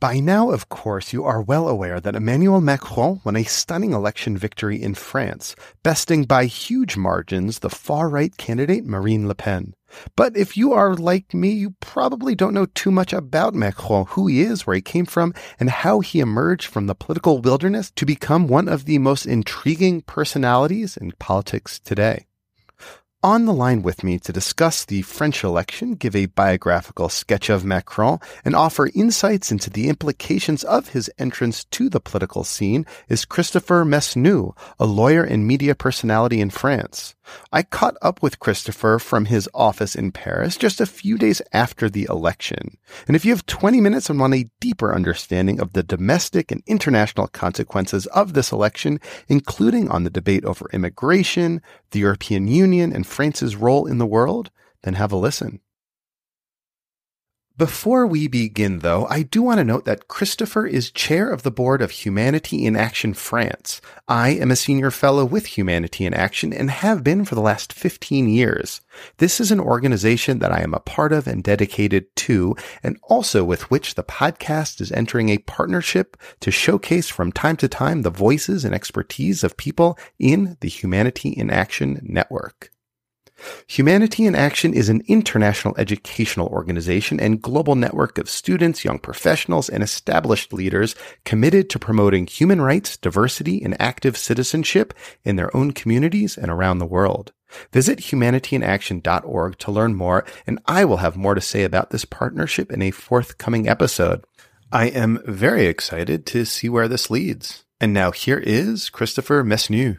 By now, of course, you are well aware that Emmanuel Macron won a stunning election victory in France, besting by huge margins the far-right candidate Marine Le Pen. But if you are like me, you probably don't know too much about Macron, who he is, where he came from, and how he emerged from the political wilderness to become one of the most intriguing personalities in politics today. On the line with me to discuss the French election, give a biographical sketch of Macron, and offer insights into the implications of his entrance to the political scene is Christopher Mesnooh, a lawyer and media personality in France. I caught up with Christopher from his office in Paris just a few days after the election. And if you have 20 minutes and want a deeper understanding of the domestic and international consequences of this election, including on the debate over immigration, the European Union, and France's role in the world, then have a listen. Before we begin, though, I do want to note that Christopher is chair of the board of Humanity in Action France. I am a senior fellow with Humanity in Action and have been for the last 15 years. This is an organization that I am a part of and dedicated to, and also with which the podcast is entering a partnership to showcase from time to time the voices and expertise of people in the Humanity in Action network. Humanity in Action is an international educational organization and global network of students, young professionals, and established leaders committed to promoting human rights, diversity, and active citizenship in their own communities and around the world. Visit humanityiinaction.org to learn more, and I will have more to say about this partnership in a forthcoming episode. I am very excited to see where this leads. And now here is Christopher Mesnooh.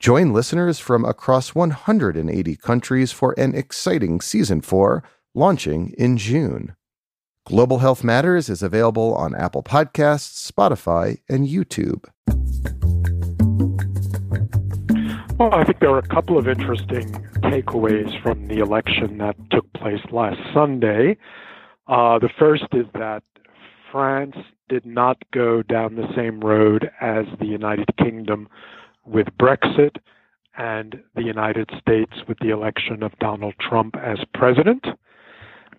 Join listeners from across 180 countries for an exciting Season 4, launching in June. Global Health Matters is available on Apple Podcasts, Spotify, and YouTube. Well, I think there were a couple of interesting takeaways from the election that took place last Sunday. The first is that France did not go down the same road as the United Kingdom with Brexit and the United States with the election of Donald Trump as president.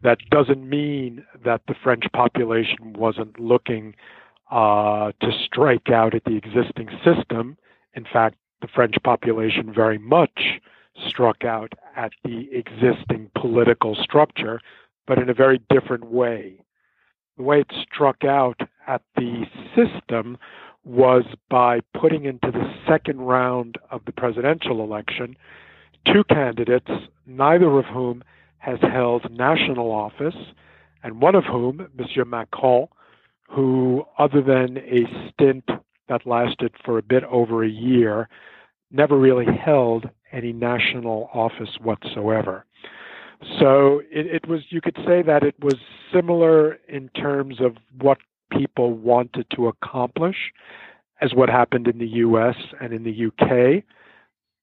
That doesn't mean that the French population wasn't looking to strike out at the existing system. In fact, the French population very much struck out at the existing political structure, but in a very different way. The way it struck out at the system was by putting into the second round of the presidential election two candidates, neither of whom has held national office, and one of whom, Monsieur Macron, who, other than a stint that lasted for a bit over a year, never really held any national office whatsoever. So it was, you could say that it was similar in terms of what people wanted to accomplish as what happened in the U.S. and in the UK,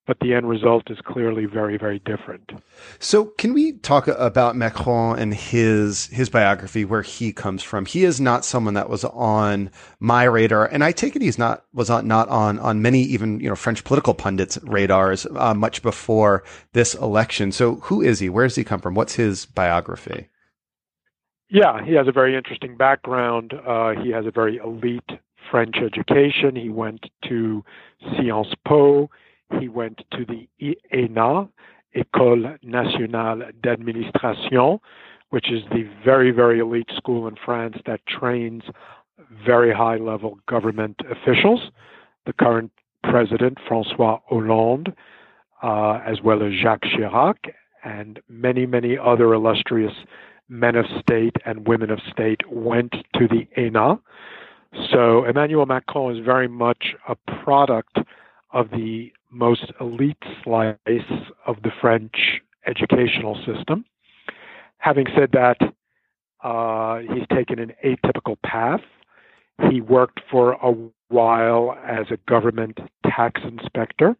but the end result is clearly very, very different. So can we talk about Macron and his biography, where he comes from? He is not someone that was on my radar, and I take it he's not on many even French political pundits' radars much before this election. So who is he? Where does he come from? What's his biography? Yeah, he has a very interesting background. He has a very elite French education. He went to Sciences Po. He went to the ENA, École Nationale d'Administration, which is the very, very elite school in France that trains very high-level government officials. The current president, François Hollande, as well as Jacques Chirac, and many, many other illustrious men of state and women of state went to the ENA. So Emmanuel Macron is very much a product of the most elite slice of the French educational system. Having said that, he's taken an atypical path. He worked for a while as a government tax inspector.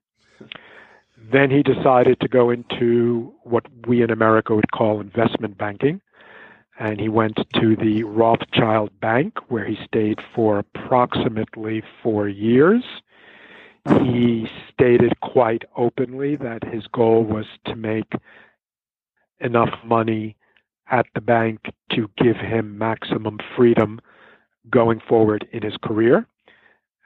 Then he decided to go into what we in America would call investment banking. And he went to the Rothschild Bank, where he stayed for approximately 4 years. He stated quite openly that his goal was to make enough money at the bank to give him maximum freedom going forward in his career.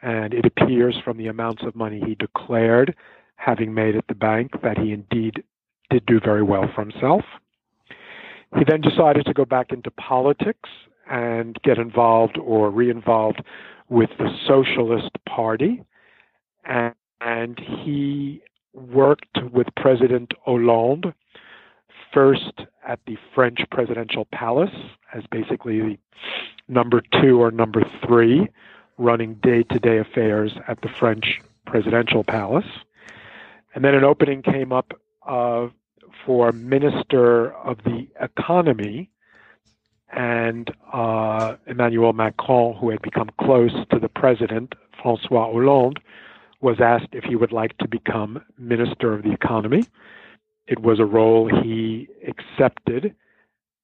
And it appears from the amounts of money he declared having made at the bank that he indeed did do very well for himself. He then decided to go back into politics and get involved or re-involved with the Socialist Party. And he worked with President Hollande, first at the French Presidential Palace as basically the number two or number three, running day-to-day affairs at the French Presidential Palace. And then an opening came up for Minister of the Economy, and Emmanuel Macron, who had become close to the president, François Hollande, was asked if he would like to become Minister of the Economy. It was a role he accepted,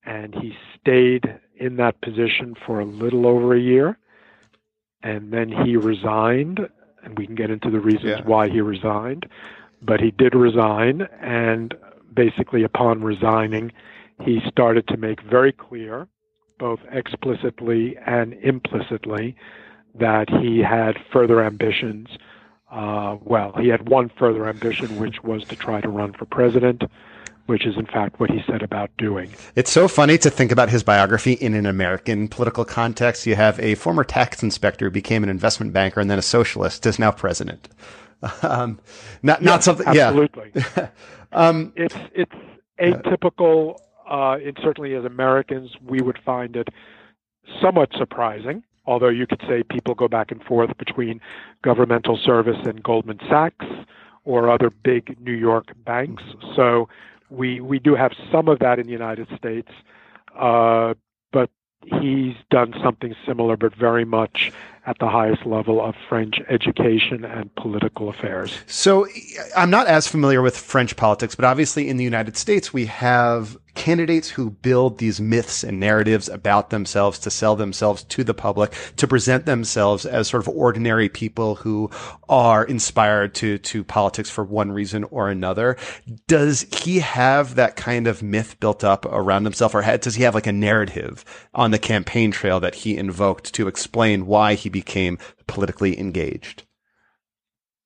and he stayed in that position for a little over a year, and then he resigned, and we can get into the reasons why he resigned, but he did resign, and basically upon resigning, he started to make very clear, both explicitly and implicitly, that he had further ambitions. He had one further ambition, which was to try to run for president, which is in fact what he said about doing. It's so funny to think about his biography in an American political context. You have a former tax inspector, became an investment banker, and then a socialist, is now president. Absolutely. It's atypical. It certainly, as Americans, we would find it somewhat surprising. Although you could say people go back and forth between governmental service and Goldman Sachs or other big New York banks. So we do have some of that in the United States, but he's done something similar, but very much at the highest level of French education and political affairs. So I'm not as familiar with French politics, but obviously in the United States, we have candidates who build these myths and narratives about themselves to sell themselves to the public, to present themselves as sort of ordinary people who are inspired to politics for one reason or another. Does he have that kind of myth built up around himself, or does he have like a narrative on the campaign trail that he invoked to explain why he became politically engaged?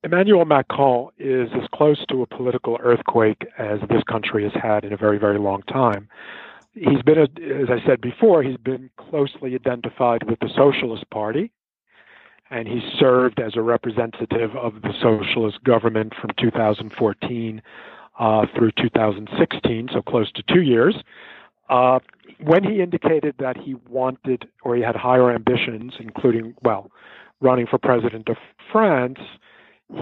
Emmanuel Macron is as close to a political earthquake as this country has had in a very, very long time. He's been, as I said before, he's been closely identified with the Socialist Party, and he served as a representative of the socialist government from 2014 through 2016, so close to 2 years. When he indicated that he wanted, or he had higher ambitions, including, running for president of France,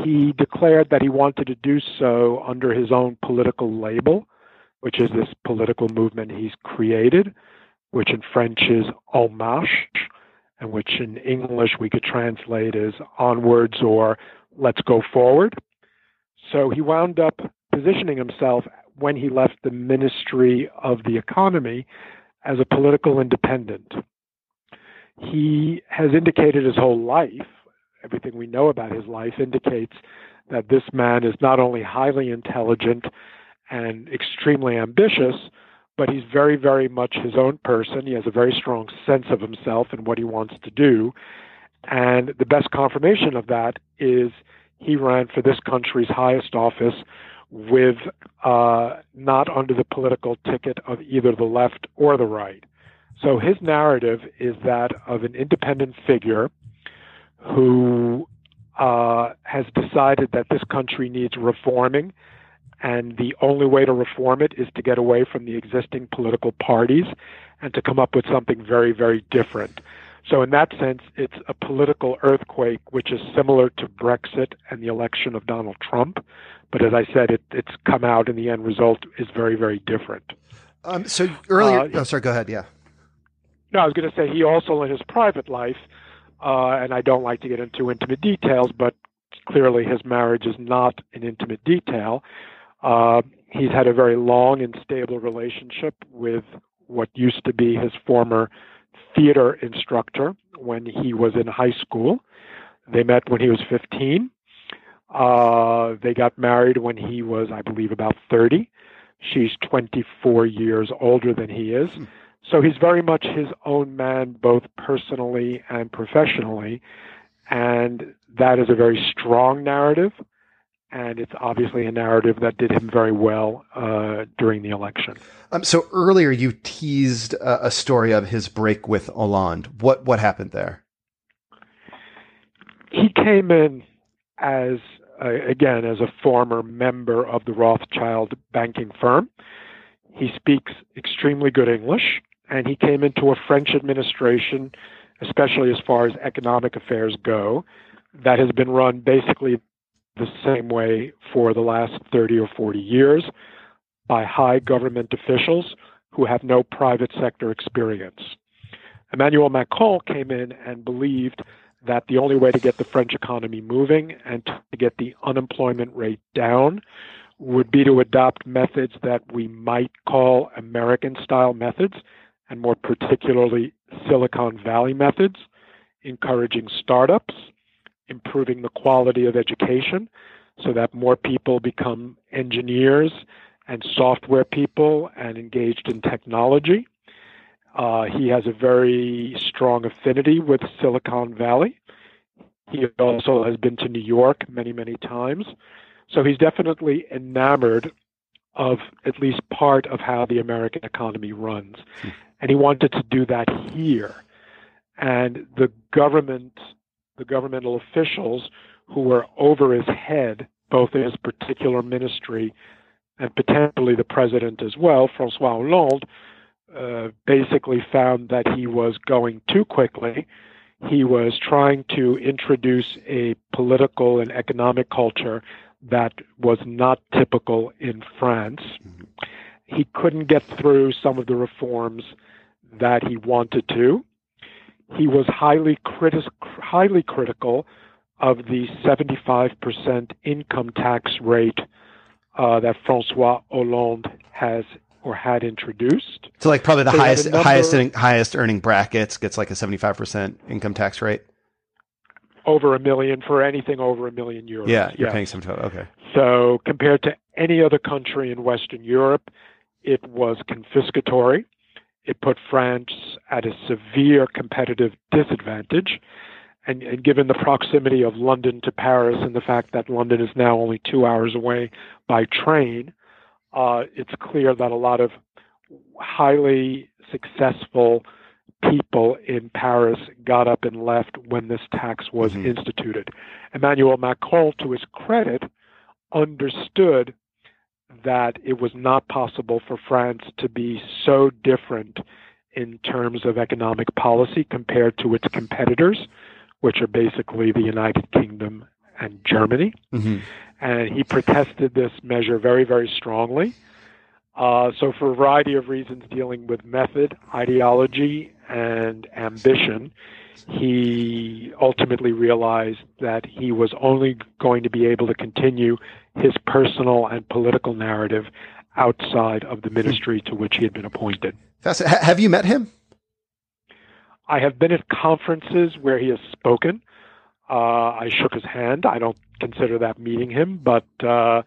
he declared that he wanted to do so under his own political label, which is this political movement he's created, which in French is En Marche, and which in English we could translate as onwards or let's go forward. So he wound up positioning himself when he left the Ministry of the Economy as a political independent. He has indicated his whole life, everything we know about his life indicates that this man is not only highly intelligent and extremely ambitious, but he's very, very much his own person. He has a very strong sense of himself and what he wants to do. And the best confirmation of that is he ran for this country's highest office with not under the political ticket of either the left or the right. So his narrative is that of an independent figure who has decided that this country needs reforming And the only way to reform it is to get away from the existing political parties and to come up with something very, very different. So in that sense, it's a political earthquake, which is similar to Brexit and the election of Donald Trump. But as I said, it's come out, and the end result is very, very different. So earlier, go ahead. Yeah. No, I was going to say he also in his private life, and I don't like to get into intimate details, but clearly his marriage is not an intimate detail. He's had a very long and stable relationship with what used to be his former theater instructor when he was in high school. They met when he was 15. They got married when he was, I believe, about 30. She's 24 years older than he is. So he's very much his own man, both personally and professionally. And that is a very strong narrative. And it's obviously a narrative that did him very well during the election. So earlier you teased a story of his break with Hollande. What happened there? He came in as, again, as a former member of the Rothschild banking firm. He speaks extremely good English, and he came into a French administration, especially as far as economic affairs go, that has been run basically the same way for the last 30 or 40 years by high government officials who have no private sector experience. Emmanuel Macron came in and believed that the only way to get the French economy moving and to get the unemployment rate down would be to adopt methods that we might call American-style methods, and more particularly Silicon Valley methods, encouraging startups, improving the quality of education so that more people become engineers and software people and engaged in technology. He has a very strong affinity with Silicon Valley. He also has been to New York many, many times. So he's definitely enamored of at least part of how the American economy runs. And he wanted to do that here. And the governmental officials who were over his head, both in his particular ministry and potentially the president as well, François Hollande, basically found that he was going too quickly. He was trying to introduce a political and economic culture that was not typical in France. He couldn't get through some of the reforms that he wanted to. He was highly critical of the 75% income tax rate that François Hollande had introduced. So, like, probably the highest earning brackets gets like a 75% income tax rate. Over $1 million for anything over €1 million. Yeah, you're paying some total. Okay. So compared to any other country in Western Europe, it was confiscatory. It put France at a severe competitive disadvantage. And given the proximity of London to Paris and the fact that London is now only 2 hours away by train, it's clear that a lot of highly successful people in Paris got up and left when this tax was instituted. Emmanuel Macron, to his credit, understood that it was not possible for France to be so different in terms of economic policy compared to its competitors, which are basically the United Kingdom and Germany. And he protested this measure very, very strongly. So for a variety of reasons dealing with method, ideology, and ambition, he ultimately realized that he was only going to be able to continue his personal and political narrative outside of the ministry to which he had been appointed. Have you met him? I have been at conferences where he has spoken. I shook his hand. I don't consider that meeting him, but I'll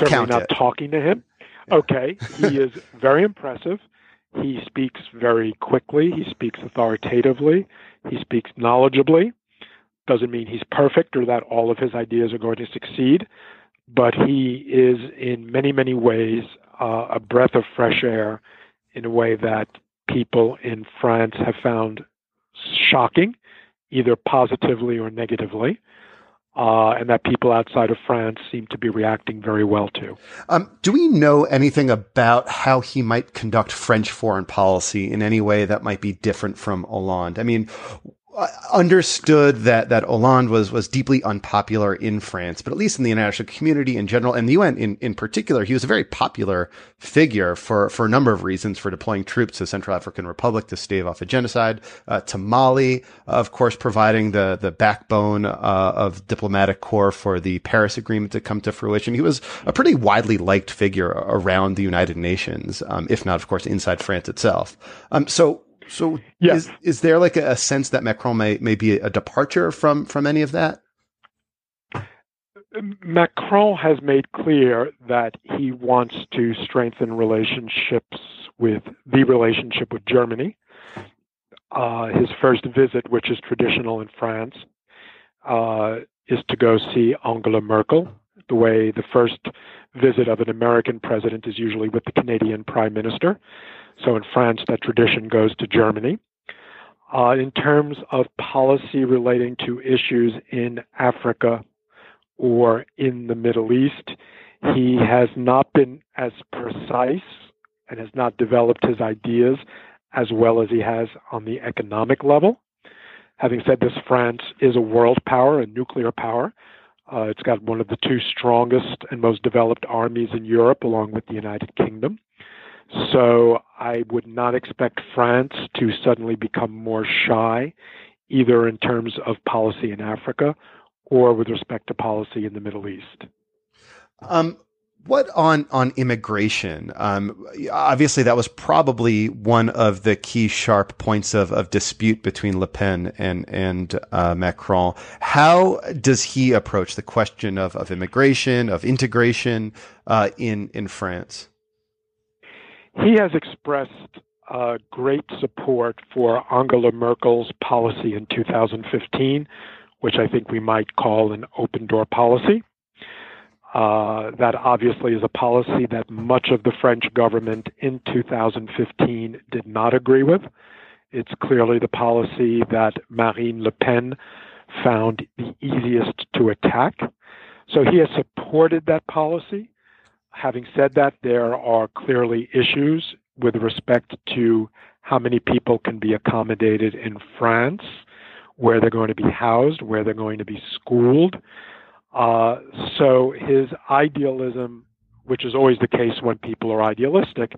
certainly not talking to him. Okay. He is very impressive. He speaks very quickly. He speaks authoritatively. He speaks knowledgeably. Doesn't mean he's perfect or that all of his ideas are going to succeed, but he is in many, many ways a breath of fresh air in a way that people in France have found shocking, either positively or negatively. and that people outside of France seem to be reacting very well to. Do we know anything about how he might conduct French foreign policy in any way that might be different from Hollande? I mean, understood that Hollande was deeply unpopular in France, but at least in the international community in general and the UN in particular, he was a very popular figure for a number of reasons, for deploying troops to the Central African Republic to stave off a genocide, to Mali, of course, providing the backbone of diplomatic corps for the Paris Agreement to come to fruition. He was a pretty widely liked figure around the United Nations, if not, of course, inside France itself. So yes. Is there like a sense that Macron may be a departure from any of that? Macron has made clear that he wants to strengthen relationship with Germany. His first visit, which is traditional in France, is to go see Angela Merkel, the way the first visit of an American president is usually with the Canadian prime minister. So in France, that tradition goes to Germany. In terms of policy relating to issues in Africa or in the Middle East, he has not been as precise and has not developed his ideas as well as he has on the economic level. Having said this, France is a world power, a nuclear power. It's got one of the two strongest and most developed armies in Europe, along with the United Kingdom. So I would not expect France to suddenly become more shy, either in terms of policy in Africa or with respect to policy in the Middle East. What on immigration? Obviously, that was probably one of the key sharp points of dispute between Le Pen and Macron. How does he approach the question of immigration, of integration in France? He has expressed great support for Angela Merkel's policy in 2015, which I think we might call an open-door policy. That obviously is a policy that much of the French government in 2015 did not agree with. It's clearly the policy that Marine Le Pen found the easiest to attack. So he has supported that policy. Having said that, there are clearly issues with respect to how many people can be accommodated in France, where they're going to be housed, where they're going to be schooled. So his idealism, which is always the case when people are idealistic,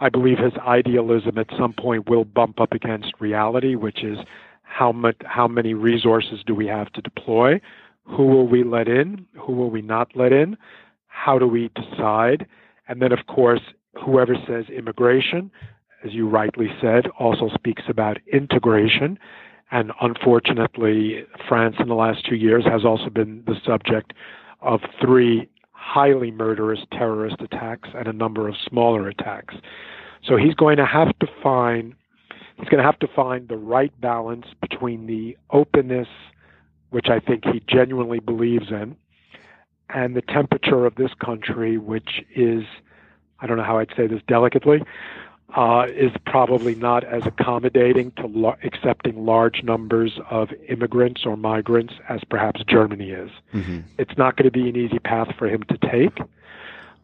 I believe his idealism at some point will bump up against reality, which is how many resources do we have to deploy? Who will we let in? Who will we not let in? How do we decide? And then, of course, whoever says immigration, as you rightly said, also speaks about integration. And unfortunately, France in the last 2 years has also been the subject of 3 highly murderous terrorist attacks and a number of smaller attacks. So he's going to have to find the right balance between the openness, which I think he genuinely believes in, and the temperature of this country, which is, I don't know how I'd say this delicately, is probably not as accommodating to accepting large numbers of immigrants or migrants as perhaps Germany is. Mm-hmm. It's not going to be an easy path for him to take.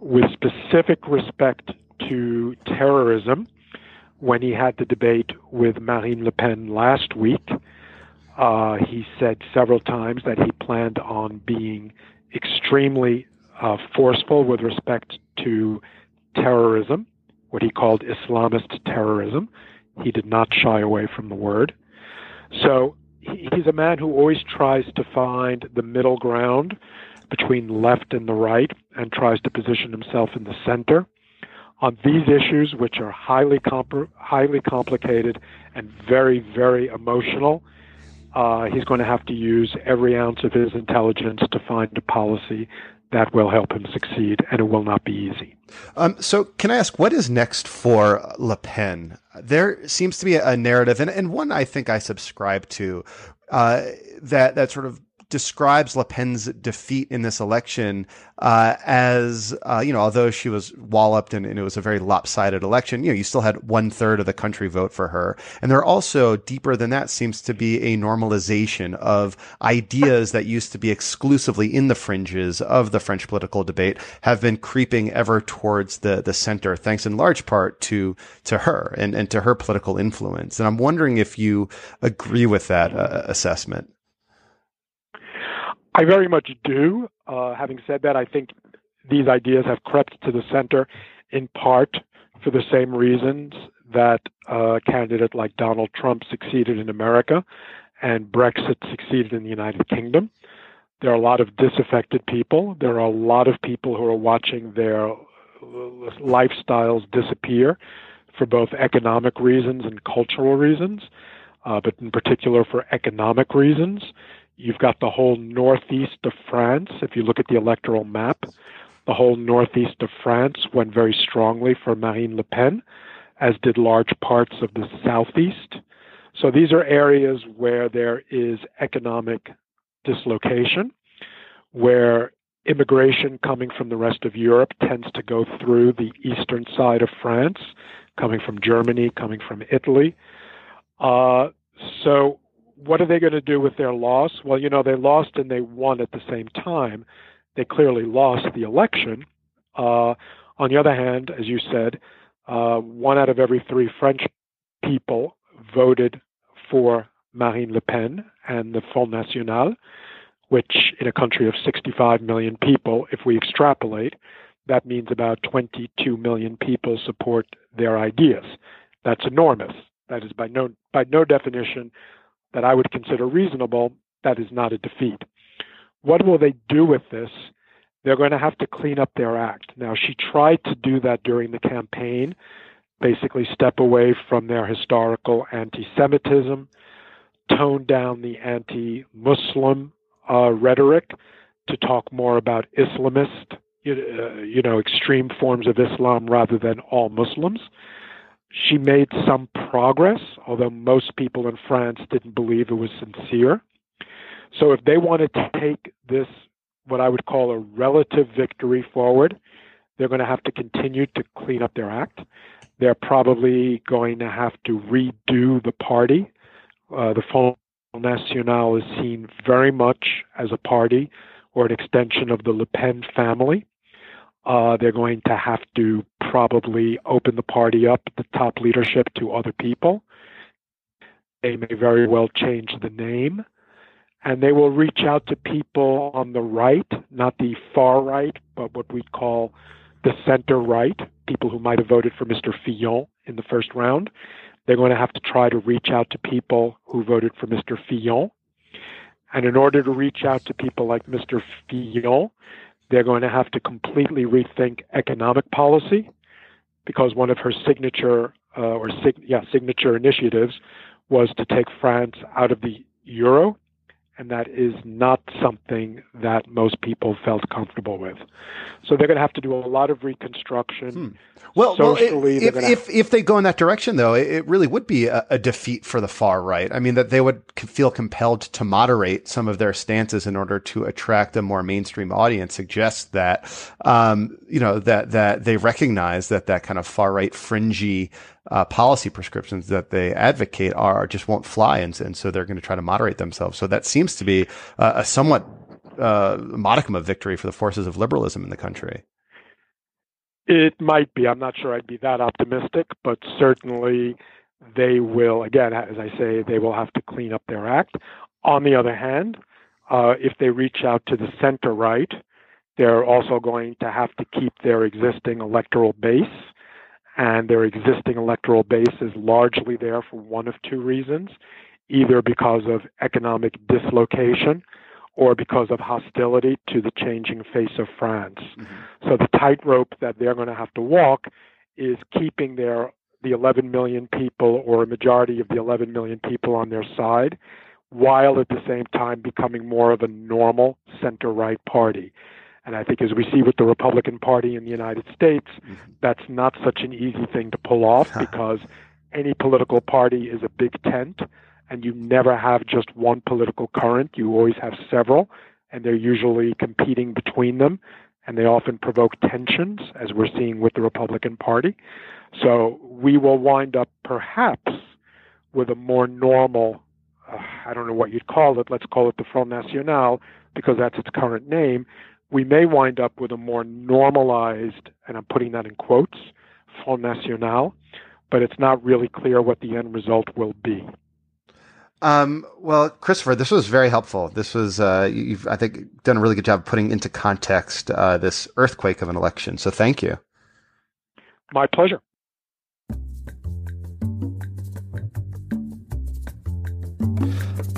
With specific respect to terrorism, when he had the debate with Marine Le Pen last week, he said several times that he planned on being extremely forceful with respect to terrorism, what he called Islamist terrorism. He did not shy away from the word. So he's a man who always tries to find the middle ground between left and the right and tries to position himself in the center. On these issues, which are highly complicated and very, very emotional, he's going to have to use every ounce of his intelligence to find a policy that will help him succeed, and it will not be easy. So can I ask, what is next for Le Pen? There seems to be a narrative, and one I think I subscribe to, that sort of describes Le Pen's defeat in this election as, you know, although she was walloped and it was a very lopsided election, you know, you still had 1/3 of the country vote for her. And there also, deeper than that, seems to be a normalization of ideas that used to be exclusively in the fringes of the French political debate have been creeping ever towards the center, thanks in large part to her and to her political influence. And I'm wondering if you agree with that assessment. I very much do. Having said that, I think these ideas have crept to the center in part for the same reasons that a candidate like Donald Trump succeeded in America and Brexit succeeded in the United Kingdom. There are a lot of disaffected people. There are a lot of people who are watching their lifestyles disappear for both economic reasons and cultural reasons, but in particular for economic reasons. You've got the whole northeast of France. If you look at the electoral map, the whole northeast of France went very strongly for Marine Le Pen, as did large parts of the southeast. So these are areas where there is economic dislocation, where immigration coming from the rest of Europe tends to go through the eastern side of France, coming from Germany, coming from Italy. So what are they going to do with their loss? Well, you know, they lost and they won at the same time. They clearly lost the election. On the other hand, as you said, 1 out of every 3 French people voted for Marine Le Pen and the Front National, which in a country of 65 million people, if we extrapolate, that means about 22 million people support their ideas. That's enormous. That is by no definition that I would consider reasonable. That is not a defeat. What will they do with this? They're going to have to clean up their act. Now, she tried to do that during the campaign, basically step away from their historical anti-Semitism, tone down the anti-Muslim rhetoric to talk more about Islamist, extreme forms of Islam rather than all Muslims. She made some progress, although most people in France didn't believe it was sincere. So if they wanted to take this, what I would call a relative victory forward, they're going to have to continue to clean up their act. They're probably going to have to redo the party. The Front National is seen very much as a party or an extension of the Le Pen family. They're going to have to probably open the party up, the top leadership, to other people. They may very well change the name. And they will reach out to people on the right, not the far right, but what we call the center right, people who might have voted for Mr. Fillon in the first round. They're going to have to try to reach out to people who voted for Mr. Fillon. And in order to reach out to people like Mr. Fillon, they're going to have to completely rethink economic policy, because one of her signature initiatives was to take France out of the euro, and that is not something that most people felt comfortable with. So they're going to have to do a lot of reconstruction. Well, socially, if they go in that direction, though, it really would be a defeat for the far right. I mean, that they would feel compelled to moderate some of their stances in order to attract a more mainstream audience, suggests that, that they recognize that kind of far right fringy policy prescriptions that they advocate just won't fly. And so they're going to try to moderate themselves. So that seems to be a somewhat modicum of victory for the forces of liberalism in the country. It might be. I'm not sure I'd be that optimistic, but certainly they will, again, as I say, they will have to clean up their act. On the other hand, if they reach out to the center right, they're also going to have to keep their existing electoral base. And their existing electoral base is largely there for one of two reasons, either because of economic dislocation or because of hostility to the changing face of France. Mm-hmm. So the tightrope that they're going to have to walk is keeping the 11 million people, or a majority of the 11 million people, on their side, while at the same time becoming more of a normal center-right party. And I think, as we see with the Republican Party in the United States, that's not such an easy thing to pull off, because any political party is a big tent, and you never have just one political current. You always have several, and they're usually competing between them, and they often provoke tensions, as we're seeing with the Republican Party. So we will wind up perhaps with a more normal, I don't know what you'd call it, let's call it the Front National, because that's its current name. We may wind up with a more normalized, and I'm putting that in quotes, Front National, but it's not really clear what the end result will be. Well, Christopher, this was very helpful. This was, you've, I think, done a really good job putting into context this earthquake of an election. So thank you. My pleasure.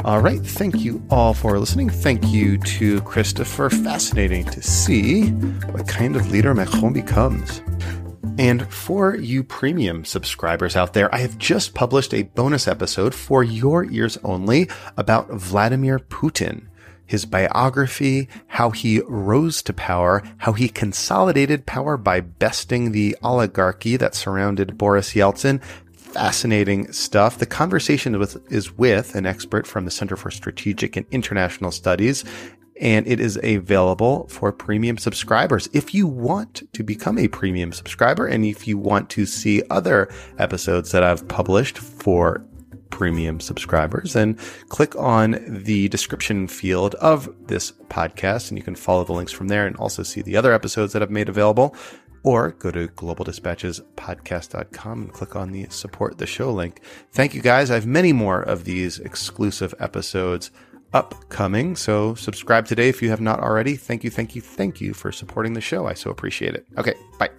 All right. Thank you all for listening. Thank you to Christopher. Fascinating to see what kind of leader Macron becomes. And for you premium subscribers out there, I have just published a bonus episode for your ears only about Vladimir Putin, his biography, how he rose to power, how he consolidated power by besting the oligarchy that surrounded Boris Yeltsin. Fascinating stuff. The conversation is with an expert from the Center for Strategic and International Studies, and it is available for premium subscribers. If you want to become a premium subscriber, and if you want to see other episodes that I've published for premium subscribers, then click on the description field of this podcast, and you can follow the links from there and also see the other episodes that I've made available. Or go to globaldispatchespodcast.com and click on the support the show link. Thank you guys. I have many more of these exclusive episodes upcoming. So subscribe today if you have not already. Thank you for supporting the show. I so appreciate it. Okay, bye.